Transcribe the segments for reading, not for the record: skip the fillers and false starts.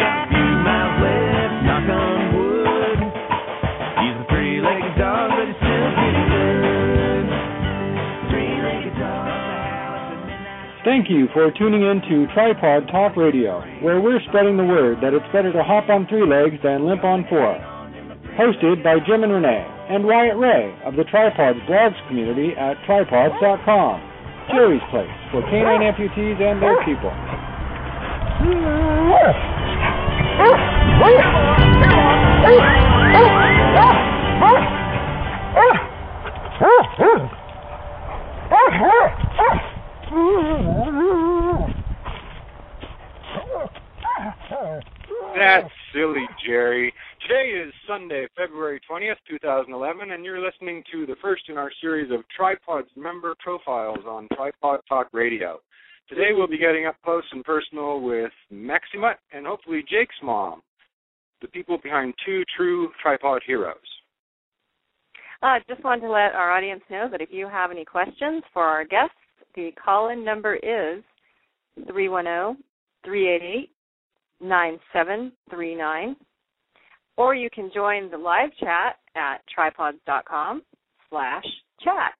Got you, my web, knock on wood. He's a three-legged dog, but he's still pretty good. Three-legged dog. Thank you for tuning in to Tripawd Talk Radio, where we're spreading the word that it's better to hop on three legs than limp on four. Hosted by Jim and Renee and Wyatt Ray of the Tripawds blogs community at tripawds.com. Jerry's Place for canine amputees and their people. That's silly, Jerry. Today is Sunday, February 20th, 2011, and you're listening to the first in our series of Tripawds member profiles on Tripawd Talk Radio. Today we'll be getting up close and personal with Maximut and hopefully Jake's mom, the people behind two true Tripawd heroes. I just wanted to let our audience know that if you have any questions for our guests, the call-in number is 310-388-9739, or you can join the live chat at tripawds.com/chat.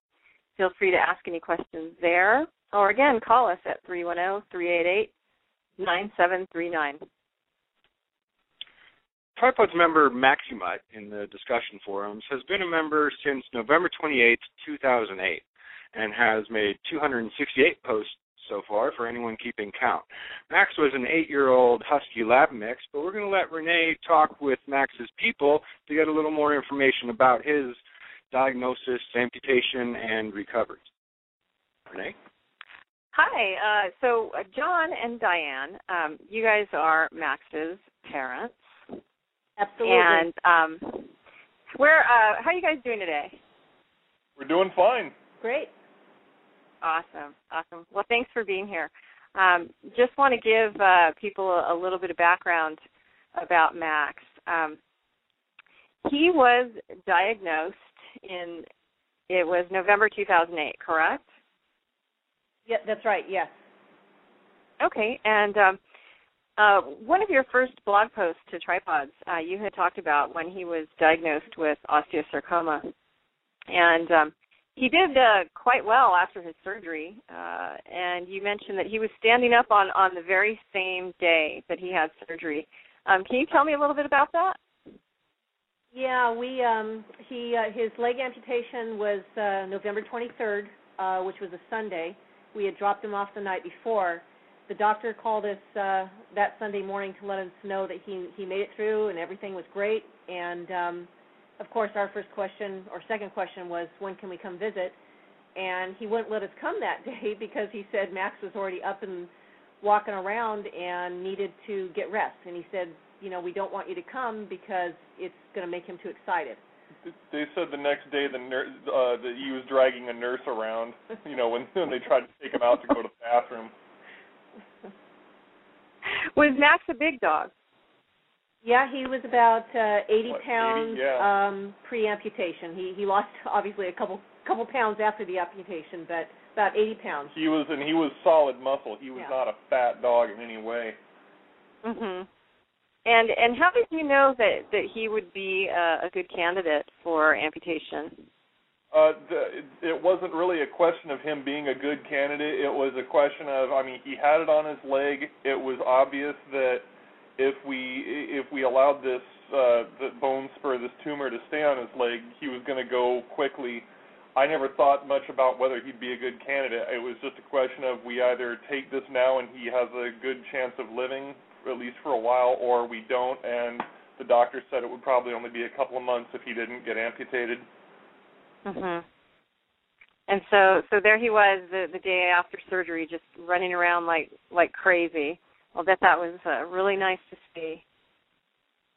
Feel free to ask any questions there, or again, call us at 310-388-9739. Tripawds member Maximut in the discussion forums has been a member since November 28, 2008. And has made 268 posts so far for anyone keeping count. Max was an 8-year-old husky lab mix, but we're going to let Renee talk with Max's people to get a little more information about his diagnosis, amputation, and recovery. Renee? Hi. So John and Diane, you guys are Max's parents. Absolutely. And how are you guys doing today? We're doing fine. Great. Awesome. Well, thanks for being here. Just want to give people a little bit of background about Max. He was diagnosed it was November 2008, correct? Yeah, that's right, yes. Okay, and one of your first blog posts to Tripawds, you had talked about when he was diagnosed with osteosarcoma. And he did quite well after his surgery, and you mentioned that he was standing up on the very same day that he had surgery. Can you tell me a little bit about that? Yeah, his leg amputation was November 23rd, which was a Sunday. We had dropped him off the night before. The doctor called us that Sunday morning to let us know that he made it through and everything was great, and of course, our second question was, when can we come visit? And he wouldn't let us come that day because he said Max was already up and walking around and needed to get rest. And he said, we don't want you to come because it's going to make him too excited. They said the next day that he was dragging a nurse around, when they tried to take him out to go to the bathroom. Was Max a big dog? Yeah, he was about 80 pounds pre-amputation. He lost obviously a couple pounds after the amputation, but about 80 pounds. He was solid muscle. He was not a fat dog in any way. Mhm. And how did you know that he would be a good candidate for amputation? It wasn't really a question of him being a good candidate. It was a question of he had it on his leg. It was obvious that if we allowed this the bone spur, this tumor, to stay on his leg, he was going to go quickly. I never thought much about whether he'd be a good candidate. It was just a question of we either take this now and he has a good chance of living, at least for a while, or we don't, and the doctor said it would probably only be a couple of months if he didn't get amputated. Mm-hmm. And so there he was the day after surgery, just running around like crazy. Well, that was really nice to see.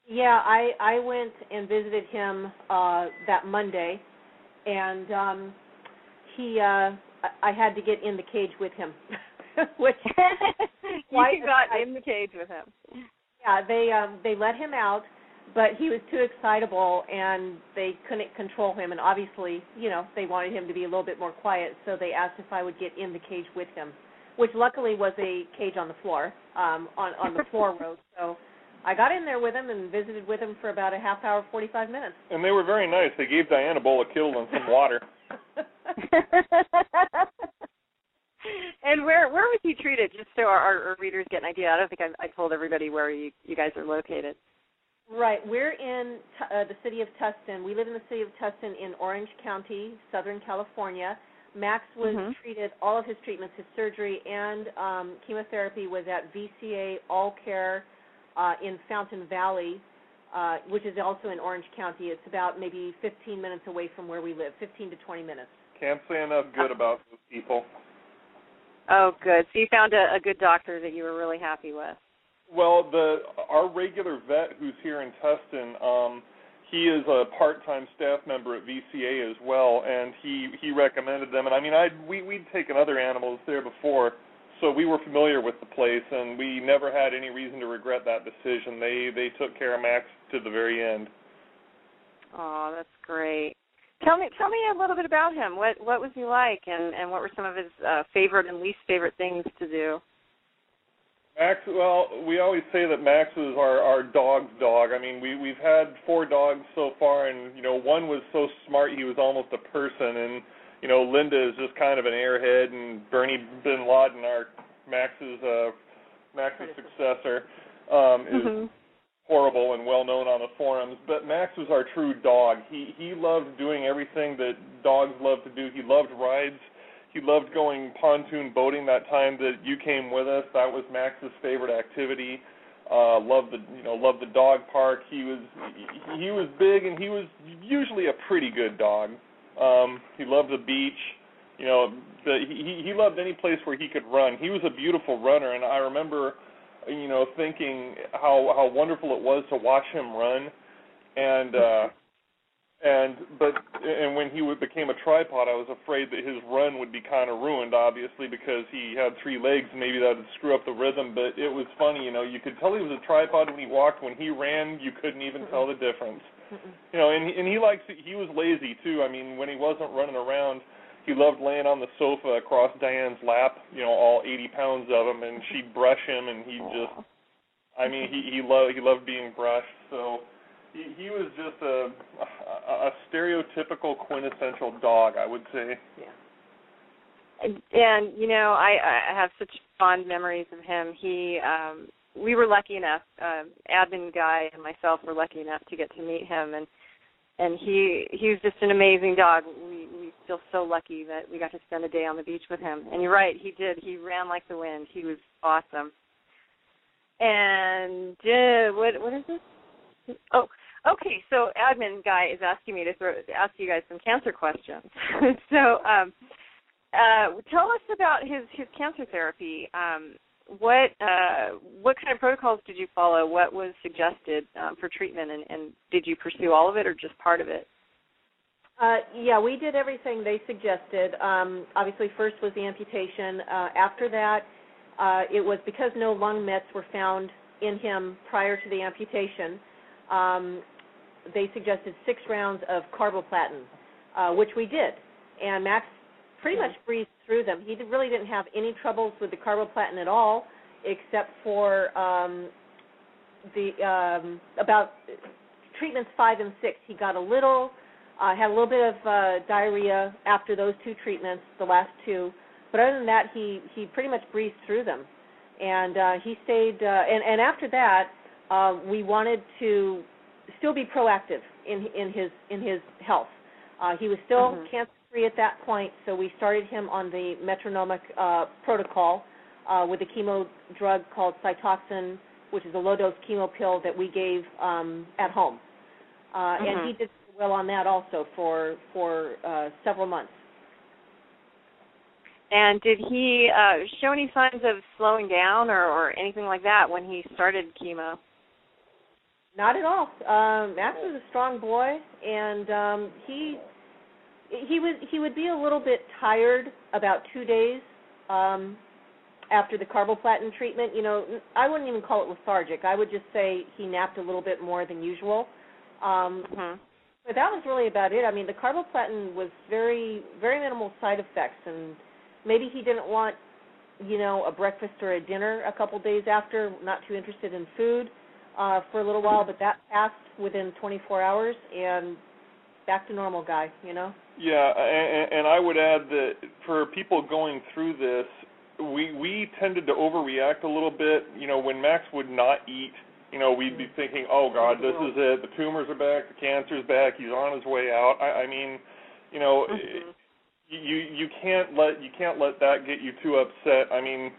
Yeah, I went and visited him that Monday, and I had to get in the cage with him. which why got in the cage with him. Yeah, they let him out, but he was too excitable and they couldn't control him. And obviously, you know, they wanted him to be a little bit more quiet, so they asked if I would get in the cage with him, which luckily was a cage on the floor, on the floor road. So I got in there with him and visited with him for about a half hour, 45 minutes. And they were very nice. They gave Diane a bowl of kibble and some water. And where was he treated, just so our readers get an idea? I don't think I told everybody where you guys are located. Right. We're in the city of Tustin. We live in the city of Tustin in Orange County, Southern California. Max was treated, all of his treatments, his surgery and chemotherapy was at VCA All Care in Fountain Valley, which is also in Orange County. It's about maybe 15 minutes away from where we live, 15 to 20 minutes. Can't say enough good about those people. Oh, good. So you found a good doctor that you were really happy with. Well, our regular vet who's here in Tustin, he is a part-time staff member at VCA as well, and he recommended them. And, I mean, we'd taken other animals there before, so we were familiar with the place, and we never had any reason to regret that decision. They took care of Max to the very end. Oh, that's great. Tell me a little bit about him. What was he like, and what were some of his favorite and least favorite things to do? Max, well, we always say that Max was our dog's dog. I mean, we've had 4 dogs so far, and, you know, one was so smart he was almost a person, and, you know, Linda is just kind of an airhead, and Bernie Bin Laden, our Max's successor, is horrible and well-known on the forums. But Max was our true dog. He loved doing everything that dogs love to do. He loved rides. He loved going pontoon boating. That time that you came with us, that was Max's favorite activity. Loved the dog park. He was big, and he was usually a pretty good dog. He loved the beach. You know, he loved any place where he could run. He was a beautiful runner, and I remember, you know, thinking how wonderful it was to watch him run, and when he became a tripod, I was afraid that his run would be kind of ruined, obviously, because he had 3 legs, and maybe that would screw up the rhythm. But it was funny, you know, you could tell he was a tripod when he walked. When he ran, you couldn't even tell the difference. You know, and he was lazy too. I mean, when he wasn't running around, he loved laying on the sofa across Diane's lap, you know, all 80 pounds of him, and she'd brush him, and he just, I mean, he loved being brushed. So he was just a stereotypical, quintessential dog, I would say. Yeah. And you know, I have such fond memories of him. We were lucky enough, admin guy and myself were lucky enough to get to meet him, and he was just an amazing dog. We feel so lucky that we got to spend a day on the beach with him. And you're right, he did. He ran like the wind. He was awesome. And what is this? Oh, okay. So admin guy is asking me to ask you guys some cancer questions. So tell us about his cancer therapy. What kind of protocols did you follow? What was suggested for treatment, and did you pursue all of it or just part of it? Yeah, we did everything they suggested. Obviously, first was the amputation. After that, it was because no lung mets were found in him prior to the amputation, they suggested 6 rounds of carboplatin, which we did, and Max pretty much breezed through them. He really didn't have any troubles with the carboplatin at all, except for about treatments 5 and 6. He got had a little bit of diarrhea after those 2 treatments, the last 2. But other than that, he pretty much breezed through them. And he stayed, and after that, we wanted to still be proactive in his health. He was still cancer at that point, so we started him on the metronomic protocol with a chemo drug called Cytoxan, which is a low-dose chemo pill that we gave at home. And he did well on that also for several months. And did he show any signs of slowing down or anything like that when he started chemo? Not at all. Max was a strong boy, and he would be a little bit tired about 2 days after the carboplatin treatment, you know, I wouldn't even call it lethargic. I would just say he napped a little bit more than usual. But that was really about it. I mean, the carboplatin was very, very minimal side effects, and maybe he didn't want, you know, a breakfast or a dinner a couple days after, not too interested in food for a little while, but that passed within 24 hours, and back to normal guy, you know? Yeah, and I would add that for people going through this, we tended to overreact a little bit. You know, when Max would not eat, you know, we'd be thinking, oh, God, this is it. The tumors are back. The cancer's back. He's on his way out. I mean, you know, you can't let that get you too upset. I mean,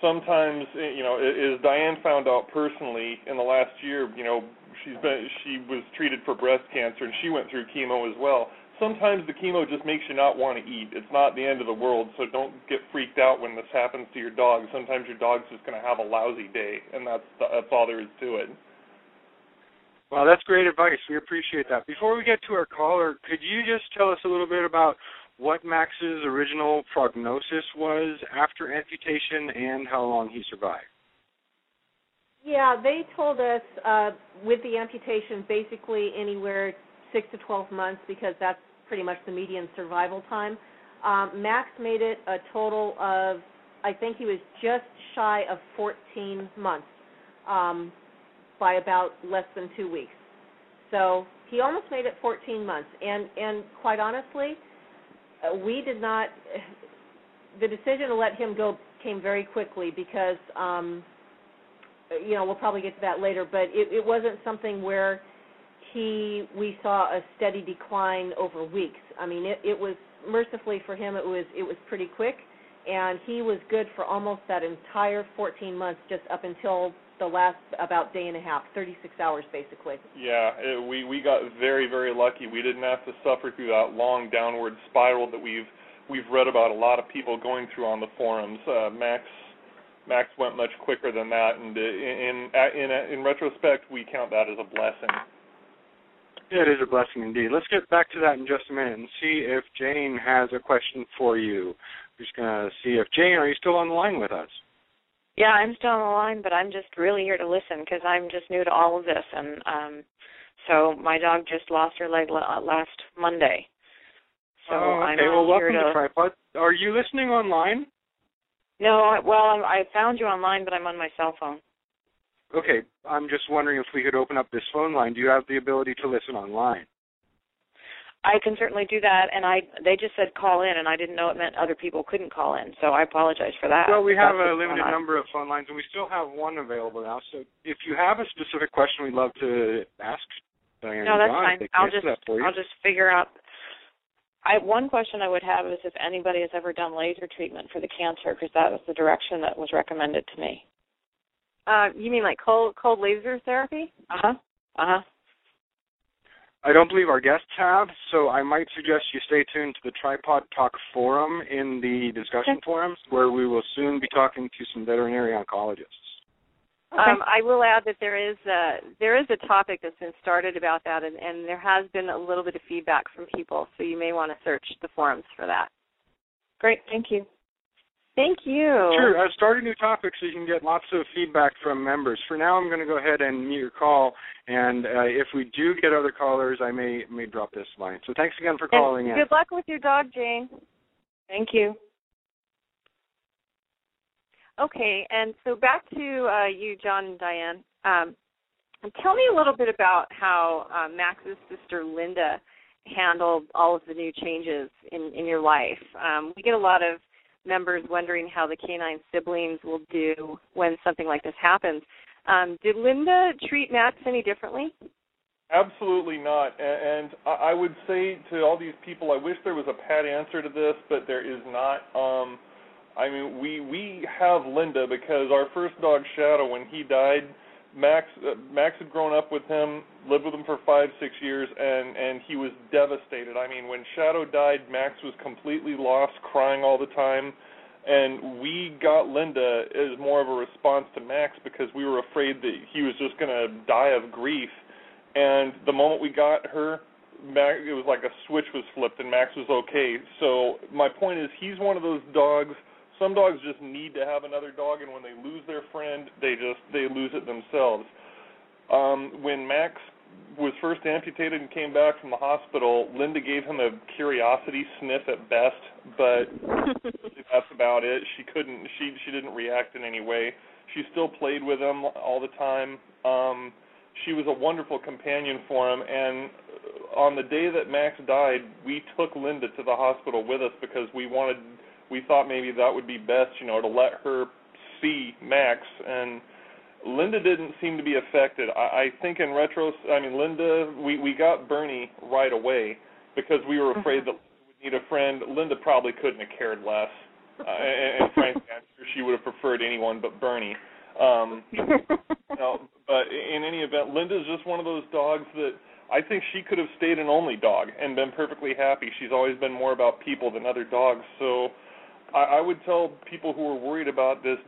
sometimes, you know, as Diane found out personally in the last year, you know, she was treated for breast cancer, and she went through chemo as well. Sometimes the chemo just makes you not want to eat. It's not the end of the world, so don't get freaked out when this happens to your dog. Sometimes your dog's just going to have a lousy day, and that's all there is to it. Well, that's great advice. We appreciate that. Before we get to our caller, could you just tell us a little bit about what Max's original prognosis was after amputation and how long he survived? Yeah, they told us with the amputation basically anywhere 6 to 12 months because that's pretty much the median survival time. Max made it a total of, I think he was just shy of 14 months by about less than 2 weeks. So he almost made it 14 months. And quite honestly, we did not, the decision to let him go came very quickly because, you know, we'll probably get to that later, but it wasn't something where we saw a steady decline over weeks. I mean, it was, mercifully for him, it was pretty quick, and he was good for almost that entire 14 months, just up until the last about day and a half, 36 hours basically. Yeah, we got very, very lucky. We didn't have to suffer through that long downward spiral that we've read about a lot of people going through on the forums. Max went much quicker than that, and in retrospect, we count that as a blessing. It is a blessing indeed. Let's get back to that in just a minute and see if Jane has a question for you. I'm just going to see if Jane, are you still on the line with us? Yeah, I'm still on the line, but I'm just really here to listen because I'm just new to all of this. And so my dog just lost her leg last Monday. So okay. I'm welcome to Tripawd. Are you listening online? No, I found you online, but I'm on my cell phone. Okay, I'm just wondering if we could open up this phone line. Do you have the ability to listen online? I can certainly do that, and they just said call in, and I didn't know it meant other people couldn't call in, so I apologize for that. Well, we have a limited number of phone lines, and we still have one available now, so if you have a specific question we'd love to ask Diane. No, that's fine. I'll just figure out. One question I would have is if anybody has ever done laser treatment for the cancer, because that was the direction that was recommended to me. You mean like cold laser therapy? I don't believe our guests have, so I might suggest you stay tuned to the Tripawd Talk Forum in the discussion forums, where we will soon be talking to some veterinary oncologists. Okay. I will add that there is a topic that's been started about that, and there has been a little bit of feedback from people, so you may want to search the forums for that. Great, thank you. Thank you. Sure. Start a new topic so you can get lots of feedback from members. For now, I'm going to go ahead and mute your call, and if we do get other callers, I may drop this line. So thanks again for calling in. Good luck with your dog, Jane. Thank you. Okay, and so back to you, John and Diane. Tell me a little bit about how Max's sister, Linda, handled all of the new changes in your life. We get a lot of members wondering how the canine siblings will do when something like this happens. Did Linda treat Max any differently? Absolutely not. And I would say to all these people, I wish there was a pat answer to this, but there is not. I mean, we have Linda because our first dog, Shadow, when he died, Max had grown up with him, lived with him for 5-6 years, and he was devastated. I mean, when Shadow died, Max was completely lost, crying all the time, and we got Linda as more of a response to Max because we were afraid that he was just going to die of grief. And the moment we got her, Max, it was like a switch was flipped and Max was okay. So my point is he's one of those dogs Some dogs just need to have another dog, and when they lose their friend, they lose it themselves. When Max was first amputated and came back from the hospital, Linda gave him a curiosity sniff at best, but that's about it. She didn't react in any way. She still played with him all the time. She was a wonderful companion for him, and on the day that Max died, we took Linda to the hospital with us because we thought maybe that would be best, you know, to let her see Max, and Linda didn't seem to be affected. I think in retro, Linda, we got Bernie right away because we were afraid that we would need a friend. Linda probably couldn't have cared less, and frankly, I'm sure she would have preferred anyone but Bernie. But in any event, Linda's just one of those dogs that I think she could have stayed an only dog and been perfectly happy. She's always been more about people than other dogs, so I would tell people who are worried about this,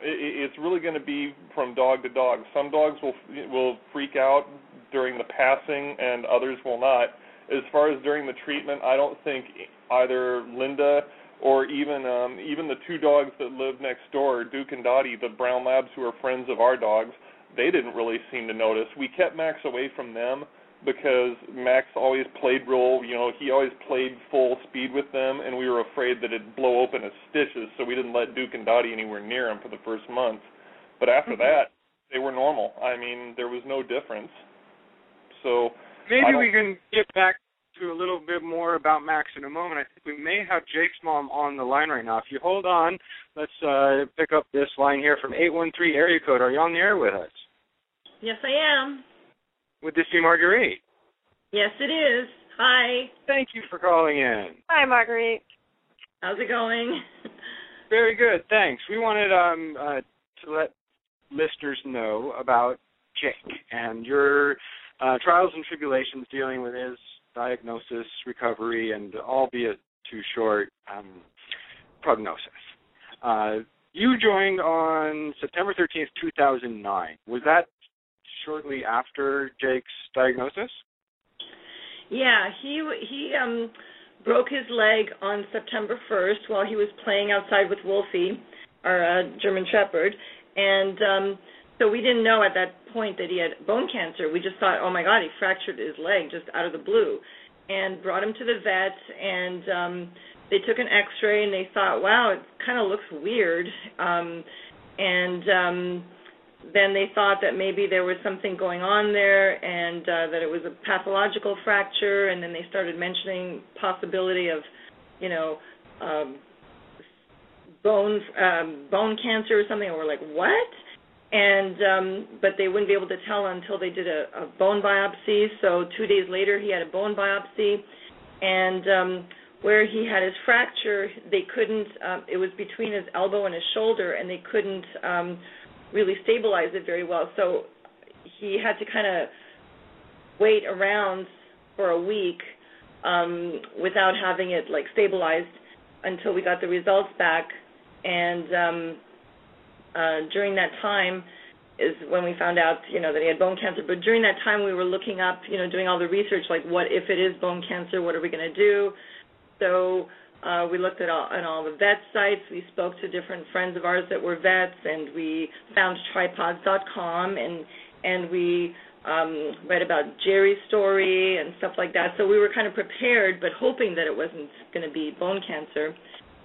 it's really going to be from dog to dog. Some dogs will freak out during the passing and others will not. As far as during the treatment, I don't think either Linda or even the two dogs that live next door, Duke and Dottie, the brown labs who are friends of our dogs, they didn't really seem to notice. We kept Max away from them because Max always played he always played full speed with them, and we were afraid that it'd blow open his stitches, so we didn't let Duke and Dottie anywhere near him for the first month. But after that, they were normal. There was no difference. So maybe we can get back to a little bit more about Max in a moment. I think we may have Jake's mom on the line right now. If you hold on, let's pick up this line here from 813 area code. Are you on the air with us? Yes, I am. Would this be Marguerite? Yes, it is. Hi. Thank you for calling in. Hi, Marguerite. How's it going? Very good, thanks. We wanted to let listeners know about Jake and your trials and tribulations dealing with his diagnosis, recovery, and albeit too short, prognosis. You joined on September 13th, 2009. Was that shortly after Jake's diagnosis? Yeah, he broke his leg on September 1st while he was playing outside with Wolfie, our German Shepherd, and so we didn't know at that point that he had bone cancer. We just thought, oh my God, he fractured his leg just out of the blue, and brought him to the vet, and they took an X-ray, and they thought, wow, it kind of looks weird, then they thought that maybe there was something going on there and that it was a pathological fracture, and then they started mentioning possibility of, bone cancer or something, and we're like, what? And but they wouldn't be able to tell until they did a bone biopsy, so 2 days later he had a bone biopsy, and where he had his fracture, they couldn't, it was between his elbow and his shoulder, and they couldn't really stabilize it very well. So he had to kind of wait around for a week without having it stabilized until we got the results back. And during that time is when we found out, that he had bone cancer. But during that time we were looking up, doing all the research, what if it is bone cancer? What are we going to do? So we looked at all the vet sites. We spoke to different friends of ours that were vets, and we found Tripawds.com, and we read about Jerry's story and stuff like that. So we were kind of prepared, but hoping that it wasn't going to be bone cancer.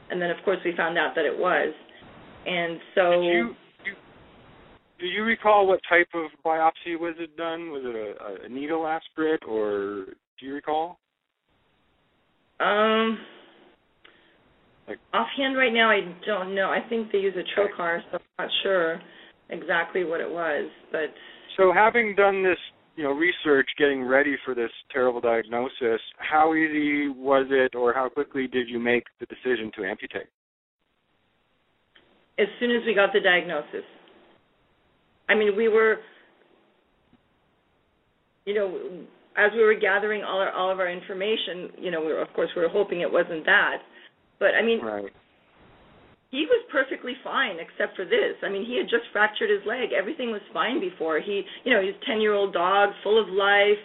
And then, of course, we found out that it was. And so... Do you recall what type of biopsy was it done? Was it a needle aspirate, or do you recall? Offhand right now, I don't know. I think they use a trocar, so I'm not sure exactly what it was. But so having done this, research, getting ready for this terrible diagnosis, how easy was it, or how quickly did you make the decision to amputate? As soon as we got the diagnosis. We were, as we were gathering all of our information, we were hoping it wasn't that. But, right. He was perfectly fine except for this. He had just fractured his leg. Everything was fine before. He was a 10-year-old dog, full of life.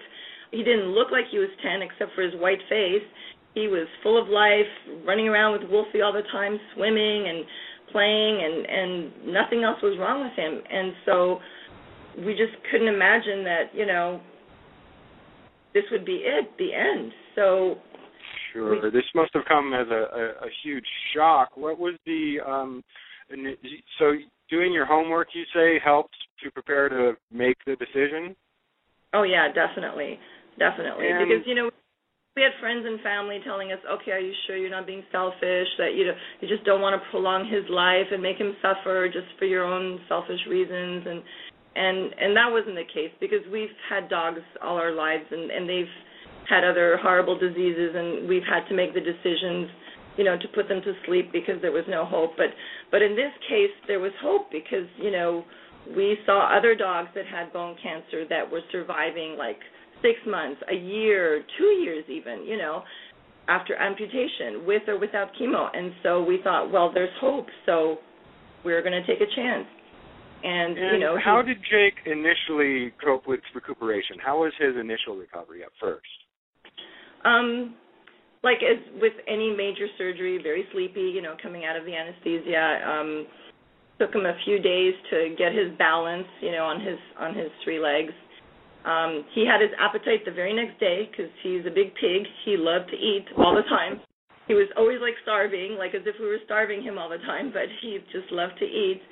He didn't look like he was 10 except for his white face. He was full of life, running around with Wolfie all the time, swimming and playing, and nothing else was wrong with him. And so we just couldn't imagine that, you know, this would be it, the end. So sure. This must have come as a huge shock. What was the so doing your homework, you say, helped to prepare to make the decision? Oh, yeah, definitely. Definitely. And because, you know, we had friends and family telling us, okay, are you sure you're not being selfish, that you know, you just don't want to prolong his life and make him suffer just for your own selfish reasons. And that wasn't the case, because we've had dogs all our lives, and they've had other horrible diseases, and we've had to make the decisions, you know, to put them to sleep because there was no hope. But in this case, there was hope because, you know, we saw other dogs that had bone cancer that were surviving like 6 months, a year, 2 years even, you know, after amputation, with or without chemo. And so we thought, well, there's hope, so we're going to take a chance. And you know, how did Jake initially cope with recuperation? How was his initial recovery at first? Like as with any major surgery, very sleepy, you know, coming out of the anesthesia. Took him a few days to get his balance, you know, on his three legs. He had his appetite the very next day because he's a big pig. He loved to eat all the time. He was always like starving, like as if we were starving him all the time, but he just loved to eat.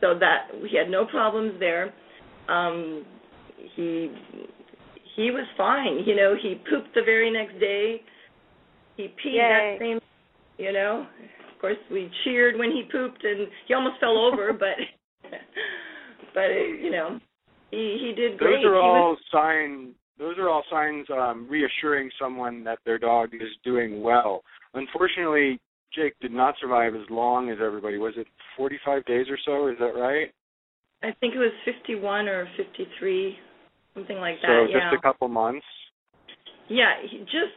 So that he had no problems there. He was fine. You know, he pooped the very next day. He peed that same, you know. Of course, we cheered when he pooped, and he almost fell over, but you know, he did great. Those are all signs reassuring someone that their dog is doing well. Unfortunately, Jake did not survive as long as everybody. Was it 45 days or so? Is that right? I think it was 51 or 53, something like that. So just a couple months? Yeah, just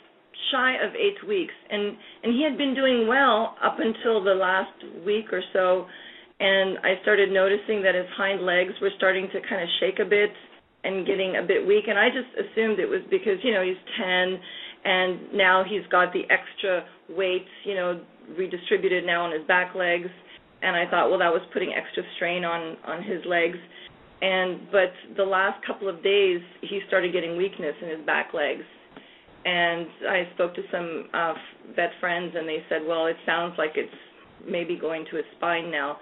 shy of 8 weeks. And he had been doing well up until the last week or so, and I started noticing that his hind legs were starting to kind of shake a bit and getting a bit weak, and I just assumed it was because, you know, he's 10, and now he's got the extra weight, you know, redistributed now on his back legs, and I thought, well, that was putting extra strain on his legs. But the last couple of days, he started getting weakness in his back legs, and I spoke to some vet friends, and they said, well, it sounds like it's maybe going to his spine now.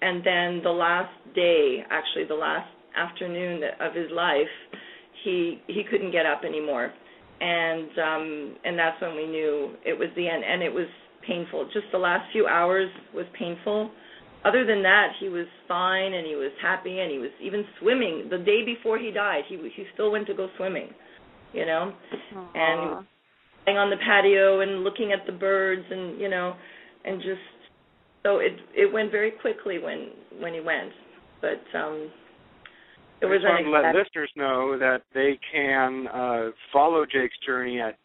And then the last day, actually the last afternoon of his life, he couldn't get up anymore, and that's when we knew it was the end, and it was painful. Just the last few hours was painful. Other than that, he was fine, and he was happy, and he was even swimming. The day before he died, he still went to go swimming, you know. Aww. And playing on the patio and looking at the birds, and you know, and just so it went very quickly when he went, but. I just want to let listeners know that they can follow Jake's journey at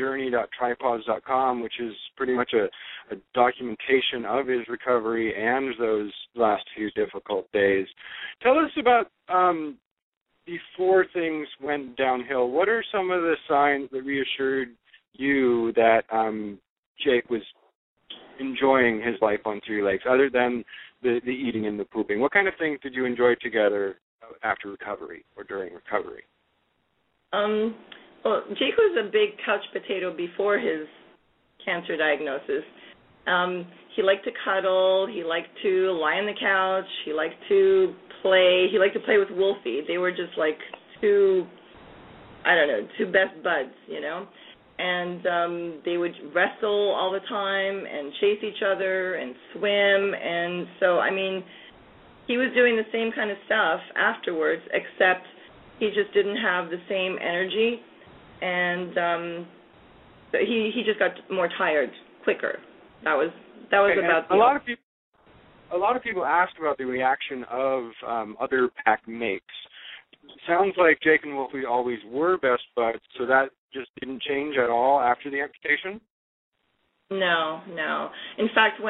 jakesjourney.tripawds.com, which is pretty much a documentation of his recovery and those last few difficult days. Tell us about before things went downhill. What are some of the signs that reassured you that Jake was enjoying his life on three legs, other than the eating and the pooping? What kind of things did you enjoy together after recovery or during recovery? Well, Jake was a big couch potato before his cancer diagnosis. He liked to cuddle. He liked to lie on the couch. He liked to play. He liked to play with Wolfie. They were just like two best buds, you know. And they would wrestle all the time and chase each other and swim. And so, I mean, he was doing the same kind of stuff afterwards, except he just didn't have the same energy, and he just got more tired quicker. That was about the end. A lot of people ask about the reaction of other pack mates. It sounds like Jake and Wolfie always were best buds, so that just didn't change at all after the amputation. No. In fact,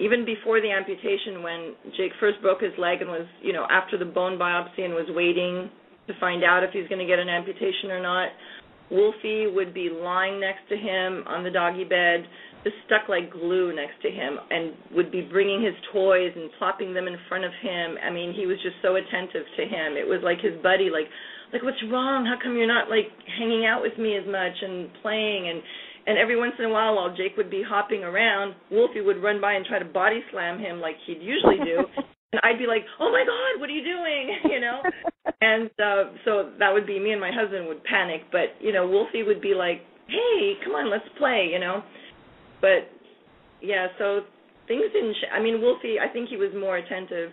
even before the amputation, when Jake first broke his leg and was, you know, after the bone biopsy and was waiting to find out if he's going to get an amputation or not, Wolfie would be lying next to him on the doggy bed, just stuck like glue next to him, and would be bringing his toys and plopping them in front of him. I mean, he was just so attentive to him. It was like his buddy, like what's wrong? How come you're not, like, hanging out with me as much and playing? And every once in a while Jake would be hopping around, Wolfie would run by and try to body slam him like he'd usually do. And I'd be like, oh, my God, what are you doing, you know? And so that would be me and my husband would panic. But, you know, Wolfie would be like, hey, come on, let's play, you know. But, yeah, so things didn't Wolfie, I think he was more attentive,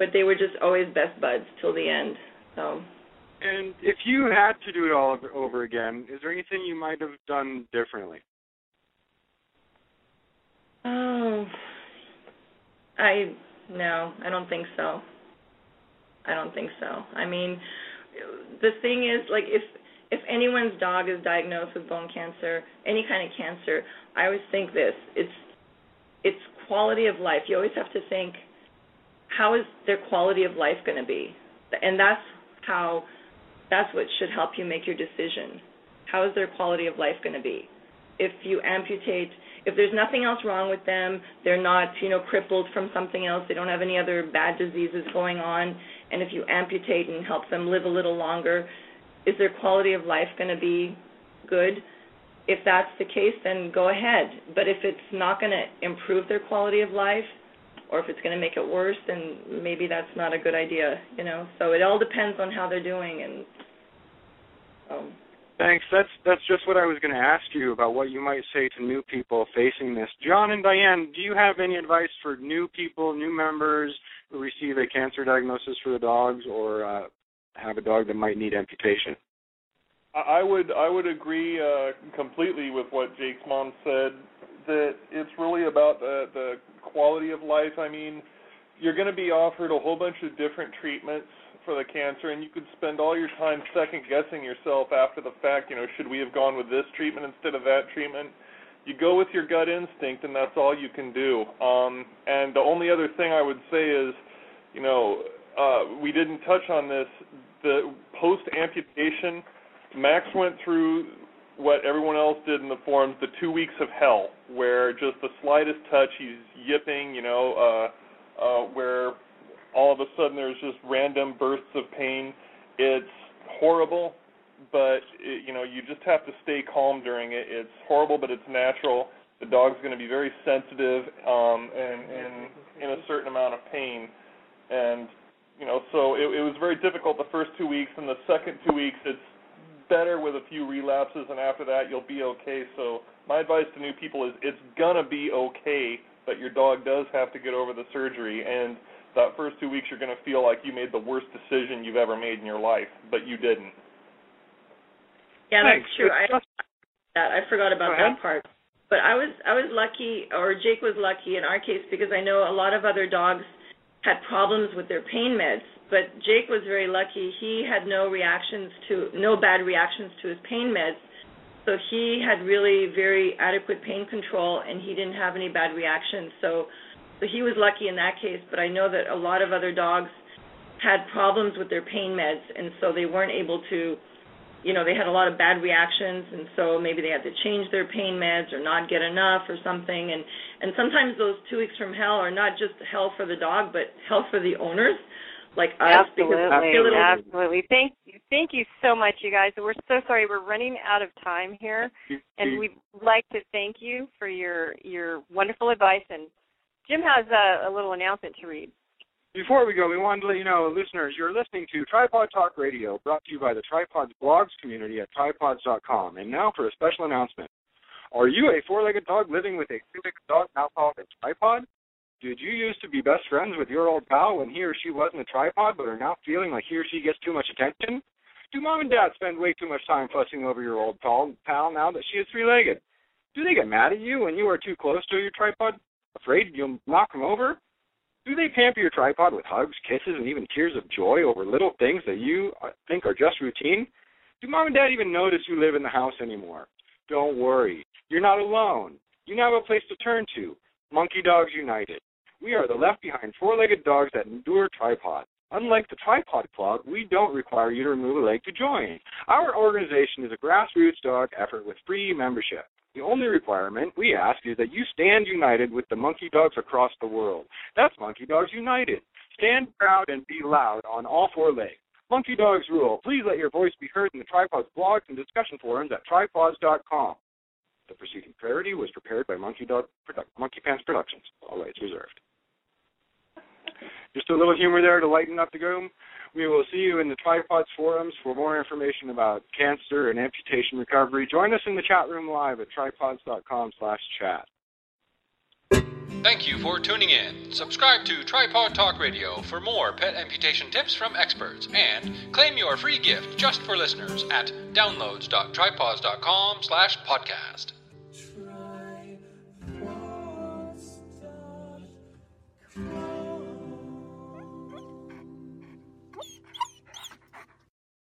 but they were just always best buds till the end. So. And if you had to do it all over again, is there anything you might have done differently? Oh, No, I don't think so. I don't think so. I mean, the thing is, like, if anyone's dog is diagnosed with bone cancer, any kind of cancer, I always think this. It's quality of life. You always have to think, how is their quality of life going to be? And that's what should help you make your decision. How is their quality of life going to be? If you amputate, if there's nothing else wrong with them, they're not, you know, crippled from something else, they don't have any other bad diseases going on, and if you amputate and help them live a little longer, is their quality of life going to be good? If that's the case, then go ahead. But if it's not going to improve their quality of life, or if it's going to make it worse, then maybe that's not a good idea, you know. So it all depends on how they're doing. And Thanks. That's just what I was going to ask you about, what you might say to new people facing this. John and Diane, do you have any advice for new people, new members who receive a cancer diagnosis for the dogs or have a dog that might need amputation? I would agree completely with what Jake's mom said, that it's really about the quality of life. I mean, you're going to be offered a whole bunch of different treatments for the cancer, and you could spend all your time second-guessing yourself after the fact, you know, should we have gone with this treatment instead of that treatment? You go with your gut instinct, and that's all you can do. And the only other thing I would say is, you know, we didn't touch on this. The post-amputation, Max went through what everyone else did in the forums, the 2 weeks of hell, where just the slightest touch, he's yipping, you know, where all of a sudden there's just random bursts of pain. It's horrible, but, you know, you just have to stay calm during it. It's horrible, but it's natural. The dog's going to be very sensitive and in a certain amount of pain. And, you know, so it was very difficult the first 2 weeks, and the second 2 weeks it's better with a few relapses, and after that you'll be okay. So my advice to new people is it's going to be okay, but your dog does have to get over the surgery. And that first 2 weeks you're going to feel like you made the worst decision you've ever made in your life, but you didn't. Yeah, that's true. I forgot about that part. But I was lucky, or Jake was lucky in our case, because I know a lot of other dogs had problems with their pain meds, but Jake was very lucky. He had no bad reactions to his pain meds, so he had really very adequate pain control, and he didn't have any bad reactions. So he was lucky in that case, but I know that a lot of other dogs had problems with their pain meds, and so they weren't able to, you know, they had a lot of bad reactions, and so maybe they had to change their pain meds or not get enough or something. And sometimes those 2 weeks from hell are not just hell for the dog, but hell for the owners, like us. Absolutely. Thank you so much, you guys. We're so sorry. We're running out of time here, and we'd like to thank you for your wonderful advice. And Jim has a little announcement to read. Before we go, we wanted to let you know, listeners, you're listening to Tripawd Talk Radio, brought to you by the Tripawds blogs community at tripawds.com. And now for a special announcement. Are you a four-legged dog living with a two-legged dog now called a tripawd? Did you used to be best friends with your old pal when he or she wasn't a tripawd, but are now feeling like he or she gets too much attention? Do mom and dad spend way too much time fussing over your old pal now that she is three-legged? Do they get mad at you when you are too close to your tripawd? Afraid you'll knock them over? Do they pamper your tripawd with hugs, kisses, and even tears of joy over little things that you think are just routine? Do mom and dad even notice you live in the house anymore? Don't worry. You're not alone. You now have a place to turn to. Monkey Dogs United. We are the left-behind four-legged dogs that endure tripawd. Unlike the Tripawd Club, we don't require you to remove a leg to join. Our organization is a grassroots dog effort with free membership. The only requirement we ask is that you stand united with the monkey dogs across the world. That's Monkey Dogs United. Stand proud and be loud on all four legs. Monkey Dogs rule. Please let your voice be heard in the Tripawds blogs and discussion forums at tripawds.com. The preceding parody was prepared by Monkey Pants Productions. All rights reserved. Just a little humor there to lighten up the gloom. We will see you in the Tripawds forums for more information about cancer and amputation recovery. Join us in the chat room live at tripawds.com/chat. Thank you for tuning in. Subscribe to Tripawd Talk Radio for more pet amputation tips from experts. And claim your free gift just for listeners at downloads.tripawds.com/podcast.